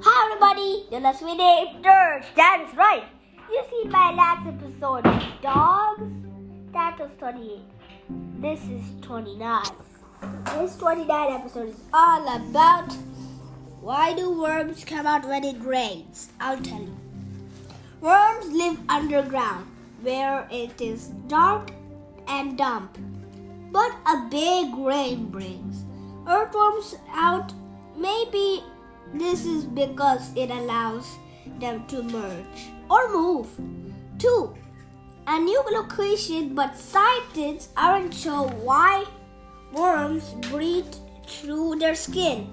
Hi everybody, the last video George. That is right. You see my last episode of dogs. That was 28. This is 29. This 29 episode is all about why do worms come out when it rains? I'll tell you. Worms live underground where it is dark and damp. But a big rain brings earthworms out. Maybe this is because it allows them to merge or move. 2. A new location, but scientists aren't sure why. Worms breathe through their skin,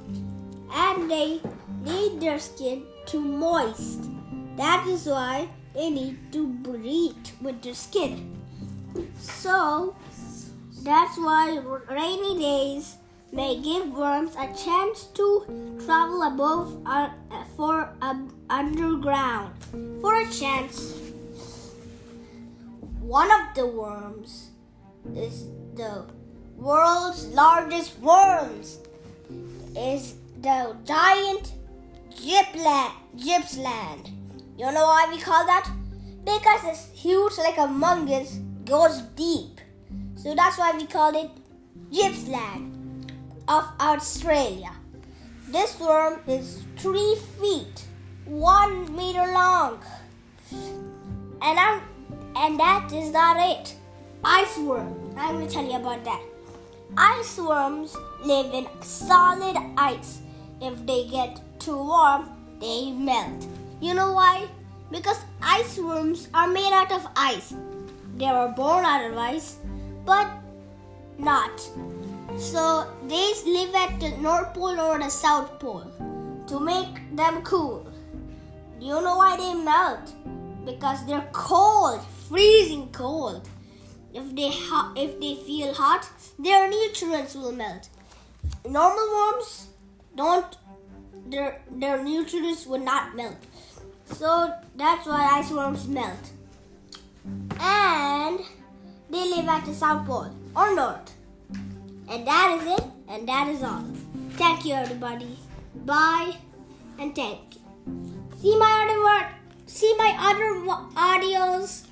and they need their skin to moist. That is why they need to breathe with their skin. So that's why rainy days may give worms a chance to travel above underground for a chance. One of the worms is the world's largest worms. Is the giant Gippsland. You know why we call that? Because it's huge like a mongoose, goes deep. So that's why we called it Gippsland of Australia. This worm is 3 feet, 1 meter long. And that is not it. Ice worm. I'm going to tell you about that. Ice worms live in solid ice. If they get too warm, they melt. You know why? Because ice worms are made out of ice. They were born out of ice, but not. So they live at the North Pole or the South Pole to make them cool. You know why they melt? Because they're cold, freezing cold. If they feel hot, their nutrients will melt. Normal worms don't. Their nutrients would not melt. So that's why ice worms melt. And they live at the South Pole or North. And that is it, and that is all. Thank you, everybody. Bye, and thank you. See my other audios.